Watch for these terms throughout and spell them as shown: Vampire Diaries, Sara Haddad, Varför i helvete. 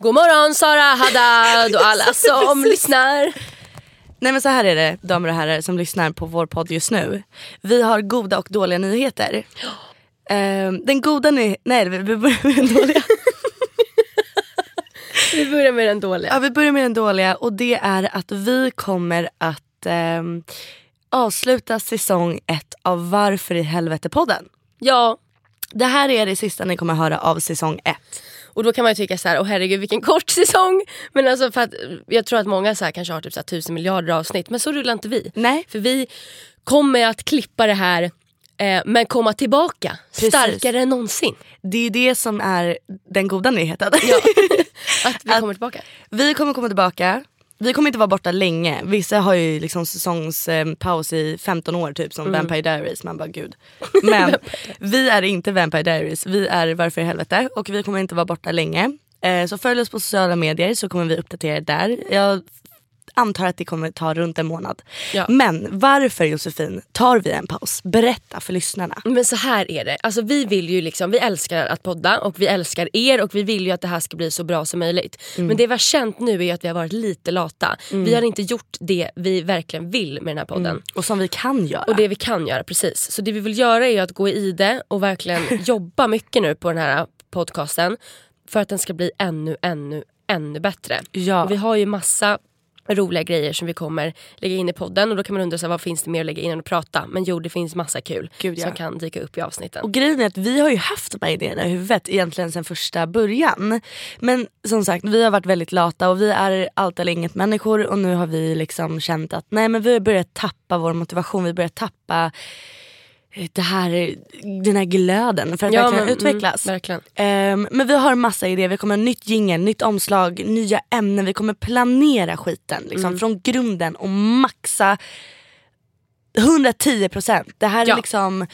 God morgon Sara Haddad och alla som lyssnar. Nej, men så här är det, damer och herrar som lyssnar på vår podd just nu. Vi har goda och dåliga nyheter. Den goda nyheten... Nej, vi börjar med den dåliga. Vi börjar med den dåliga. Ja, vi börjar med den dåliga. Och det är att vi kommer att avsluta säsong 1 av Varför i helvete-podden. Ja. Det här är det sista ni kommer att höra av säsong 1. Och då kan man ju tycka så här, åh herregud vilken kort säsong. Men alltså för att jag tror att många så här kanske har typ så här 1000 miljarder avsnitt. Men så rullar inte vi. Nej. För vi kommer att klippa det här men komma tillbaka. Precis. Starkare än någonsin. Det är det som är den goda nyheten. Ja. Att vi kommer tillbaka. Vi kommer komma tillbaka. Vi kommer inte vara borta länge. Vissa har ju liksom säsongspaus i 15 år typ som Vampire Diaries. Man bara gud. Men vi är inte Vampire Diaries. Vi är Varför i helvete. Och vi kommer inte vara borta länge. Så följ oss på sociala medier så kommer vi uppdatera där. Jag antar att det kommer ta runt en månad. Ja. Men varför Josefin tar vi en paus? Berätta för lyssnarna. Men så här är det. Alltså vi vill ju liksom, vi älskar att podda och vi älskar er och vi vill ju att det här ska bli så bra som möjligt. Men det vi har känt nu är att vi har varit lite lata. Vi har inte gjort det vi verkligen vill med den här podden. Och som vi kan göra. Och det vi kan göra, precis. Så det vi vill göra är att gå i det och verkligen jobba mycket nu på den här podcasten för att den ska bli ännu bättre. Ja. Och vi har ju massa roliga grejer som vi kommer lägga in i podden. Och då kan man undra sig, vad finns det mer att lägga in och prata? Men jo, det finns massa kul som kan dyka upp i avsnitten. Och grejen är att vi har ju haft de här idéerna i huvudet egentligen sedan första början. Men som sagt, vi har varit väldigt lata och vi är allt eller inget människor. Och nu har vi liksom känt att nej, men vi har börjat tappa vår motivation. Vi börjar tappa det här, den här glöden för att verkligen utvecklas. Verkligen. Men vi har massa idéer. Vi kommer ha nytt jingle, nytt omslag, nya ämnen. Vi kommer planera skiten liksom, från grunden och maxa 110%. Det här är liksom...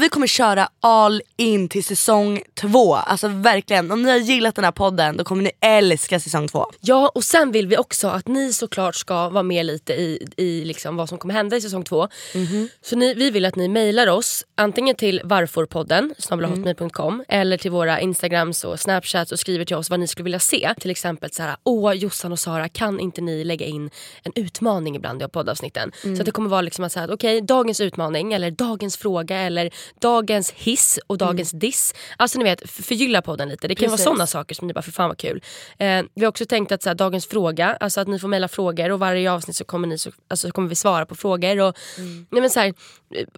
Vi kommer köra all in till säsong 2. Alltså verkligen, om ni har gillat den här podden då kommer ni älska säsong 2. Ja, och sen vill vi också att ni såklart ska vara med lite i liksom vad som kommer hända i säsong 2. Så vi vill att ni mejlar oss antingen till varforpodden@hotmail.com eller till våra Instagrams och Snapchats och skriver till oss vad ni skulle vilja se. Till exempel så här, åh Jossan och Sara, kan inte ni lägga in en utmaning ibland i poddavsnitten? Så att det kommer vara liksom att säga okej, dagens utmaning eller dagens fråga eller dagens hiss och dagens diss. Alltså ni vet, förgylla podden lite. Det kan vara sådana saker som ni bara, för fan vad kul. Vi har också tänkt att så här, dagens fråga, alltså att ni får mejla frågor och varje avsnitt så kommer, ni, så, alltså, så kommer vi svara på frågor och, nej men så här,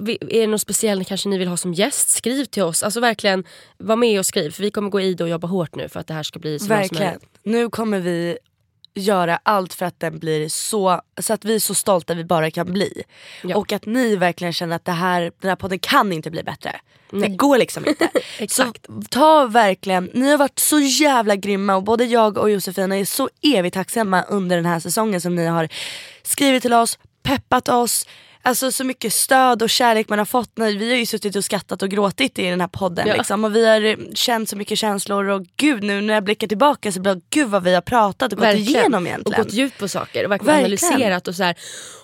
är det något speciellt kanske ni vill ha som gäst, skriv till oss. Alltså verkligen, var med och skriv. För vi kommer gå i det och jobba hårt nu för att det här ska bli så bra som möjligt. Nu kommer vi göra allt för att den blir så att vi är så stolta vi bara kan bli. Ja. Och att ni verkligen känner att den här podden kan inte bli bättre. Nej. Det går liksom inte. Exakt. Så ta verkligen, ni har varit så jävla grymma och både jag och Josefina är så evigt tacksamma under den här säsongen som ni har skrivit till oss, peppat oss. Alltså så mycket stöd och kärlek man har fått. Vi har ju suttit och skattat och gråtit i den här podden liksom. Och vi har känt så mycket känslor. Och gud, nu när jag blickar tillbaka så blir det gud vad vi har pratat och gått igenom egentligen. Och gått djupt på saker och verkligen analyserat och så här.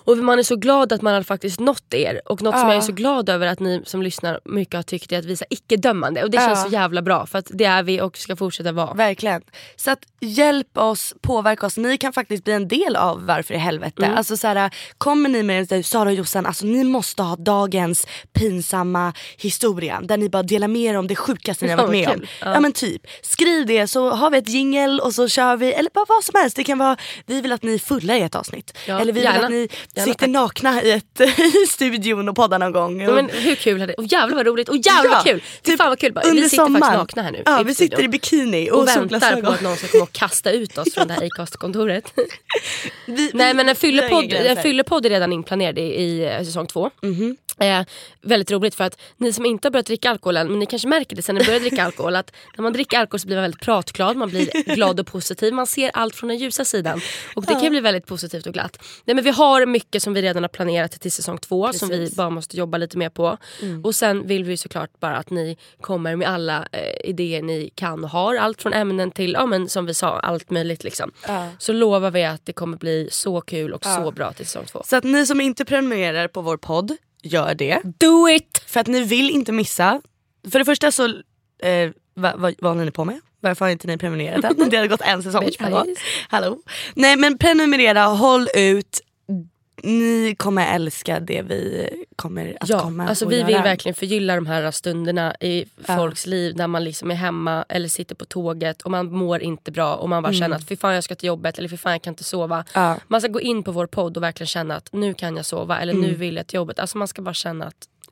Och man är så glad att man har faktiskt nått er. Och något som jag är så glad över att ni som lyssnar mycket har tyckt är att visa icke-dömande. Och det känns så jävla bra för att det är vi och ska fortsätta vara. Verkligen. Så att hjälp oss, påverka oss. Ni kan faktiskt bli en del av Varför i helvete. Alltså så här, kommer ni med Sara och Trosan, alltså ni måste ha dagens pinsamma historia där ni bara delar med er om det sjukaste ni har varit med om. Ja men typ, skriv det så har vi ett jingle och så kör vi, eller bara vad som helst. Det kan vara, vi vill att ni är fulla i ett avsnitt, eller vi vill att ni sitter nakna i ett studion och poddar någon gång. Ja, men hur kul hade det? Och jävlar vad roligt, och jävlar vad kul. Typ, fan vad kul bara. Under vi sitter sommaren, faktiskt nakna här nu. Ja, vi sitter i bikini och väntar på att någon ska komma och kasta ut oss från det här Acast-kontoret. Nej men en fyllepodd är redan inplanerad i säsong 2. Väldigt roligt för att ni som inte har börjat dricka alkohol än, men ni kanske märker det sen ni börjar dricka alkohol, att när man dricker alkohol så blir man väldigt pratglad, man blir glad och positiv, man ser allt från den ljusa sidan och det kan bli väldigt positivt och glatt. Nej men vi har mycket som vi redan har planerat till säsong 2. Precis. Som vi bara måste jobba lite mer på. Och sen vill vi såklart bara att ni kommer med alla idéer ni kan och har, allt från ämnen till, ja men som vi sa, allt möjligt liksom. Så lovar vi att det kommer bli så kul och så bra till säsong 2. Så att ni som inte prenumererar på vår podd, gör det. Do it! För att ni vill inte missa. För det första så vad håller ni på med? Varför har inte ni prenumererat än? Det har gått en säsong. Hallå. Nej men prenumerera, håll ut. Ni kommer älska det vi kommer att komma alltså och vi göra. Vill verkligen förgylla de här stunderna i folks liv där man liksom är hemma eller sitter på tåget och man mår inte bra och man bara känner att för fan jag ska till jobbet eller för fan jag kan inte sova. Man ska gå in på vår podd och verkligen känna att nu kan jag sova eller nu vill jag till jobbet. Alltså man ska bara känna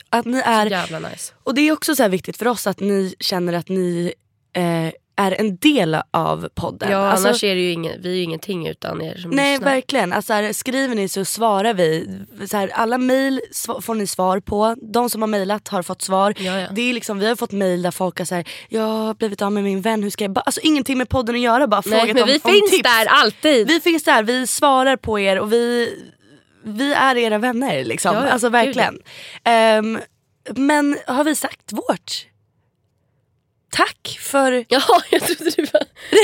att ni är så jävla nice. Och det är också så här viktigt för oss att ni känner att ni är en del av podden. Ja, alltså, annars är det ju vi är ju ingenting utan er som lyssnar. Nej, verkligen. Alltså, här, skriver ni så svarar vi. Så här, alla mejl får ni svar på. De som har mejlat har fått svar. Ja. Det är liksom, vi har fått mejl där folk har så här, jag har blivit av med min vän, hur ska jag... Alltså ingenting med podden att göra, bara frågat om tips. Nej, men vi finns där alltid. Vi finns där, vi svarar på er och vi är era vänner liksom. Ja, alltså verkligen. Men har vi sagt vårt... Tack för... Ja, jag trodde du var...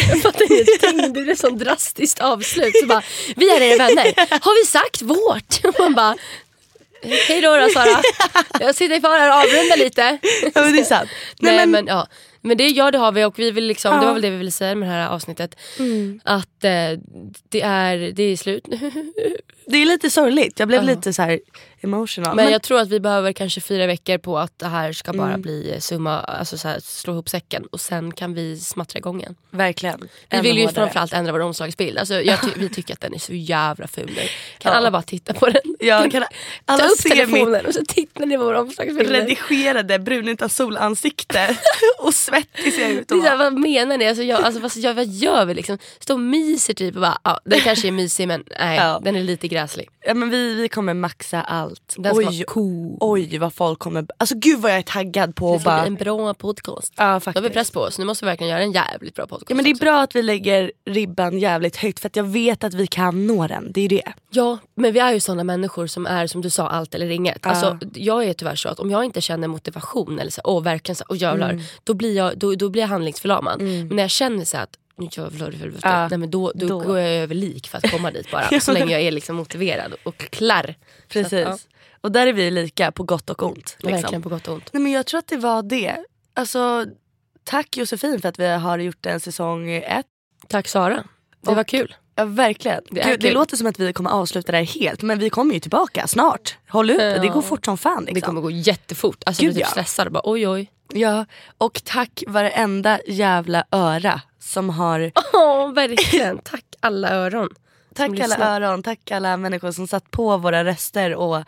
Jag fattade ingenting. Det blev ett sånt drastiskt avslut. Så bara, vi är era vänner. Har vi sagt vårt? Och man bara... Hej då Sara. Jag sitter kvar här och avrundar lite. Ja, men det är sant. Nej, men ja... Men det gör det har vi och vi vill liksom, det var väl det vi ville säga med det här avsnittet. Att det är slut. Det är lite sorgligt. Jag blev lite så här emotional. Men jag tror att vi behöver kanske 4 veckor på att det här ska bara bli summa, alltså så här, slå ihop säcken och sen kan vi smattra igång igen. Verkligen. Vi vill ju framförallt ändra vår omslagsbild. Alltså vi tycker att den är så jävla ful. Kan alla bara titta på den? Ja, kan alla se telefonen och så tittar ni på vår omslagsbild. Redigerade brun utan solansikte och svettig ser jag ut. Bara, vad menar ni? Alltså, vad gör vi liksom? Står myser typ och bara, den kanske är mysig men nej, den är lite gräslig. Ja, men vi kommer maxa allt. Den ska vara cool. Oj, vad folk kommer... Alltså gud vad jag är taggad på. Det ska bli en bra podcast. Ja, faktiskt. Då har vi press på oss. Nu måste vi verkligen göra en jävligt bra podcast. Ja, men det är bra att vi lägger ribban jävligt högt för att jag vet att vi kan nå den. Det är det. Ja, men vi är ju sådana människor som är, som du sa, allt eller inget. Alltså, jag är tyvärr så att om jag inte känner motivation eller så, verkligen så, jävlar, då blir då blir jag handlingsförlamad. Men när jag känner så att då går jag över lik för att komma dit bara. Så länge jag är liksom motiverad och klar. Precis. Att, och där är vi lika på gott och ont. Verkligen liksom. På gott och ont. Nej, men jag tror att det var det. Alltså, tack Josefin för att vi har gjort en säsong 1. Tack Sara. Det var kul. Ja, verkligen. Det låter som att vi kommer avsluta det här helt, men vi kommer ju tillbaka snart. Håll upp, det går fort som fan liksom. Det kommer gå jättefort. Alltså jag blir typ stressad och bara oj. Ja, och tack varenda jävla öra som har... verkligen. Tack alla öron. Tack alla öron, tack alla människor som satt på våra röster och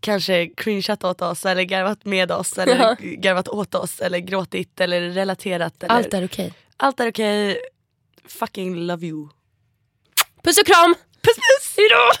kanske cringeat åt oss eller garvat med oss eller garvat åt oss eller gråtit eller relaterat. Eller... Allt är okej. Allt är okej. Fucking love you. Puss och kram! Puss puss! Hejdå!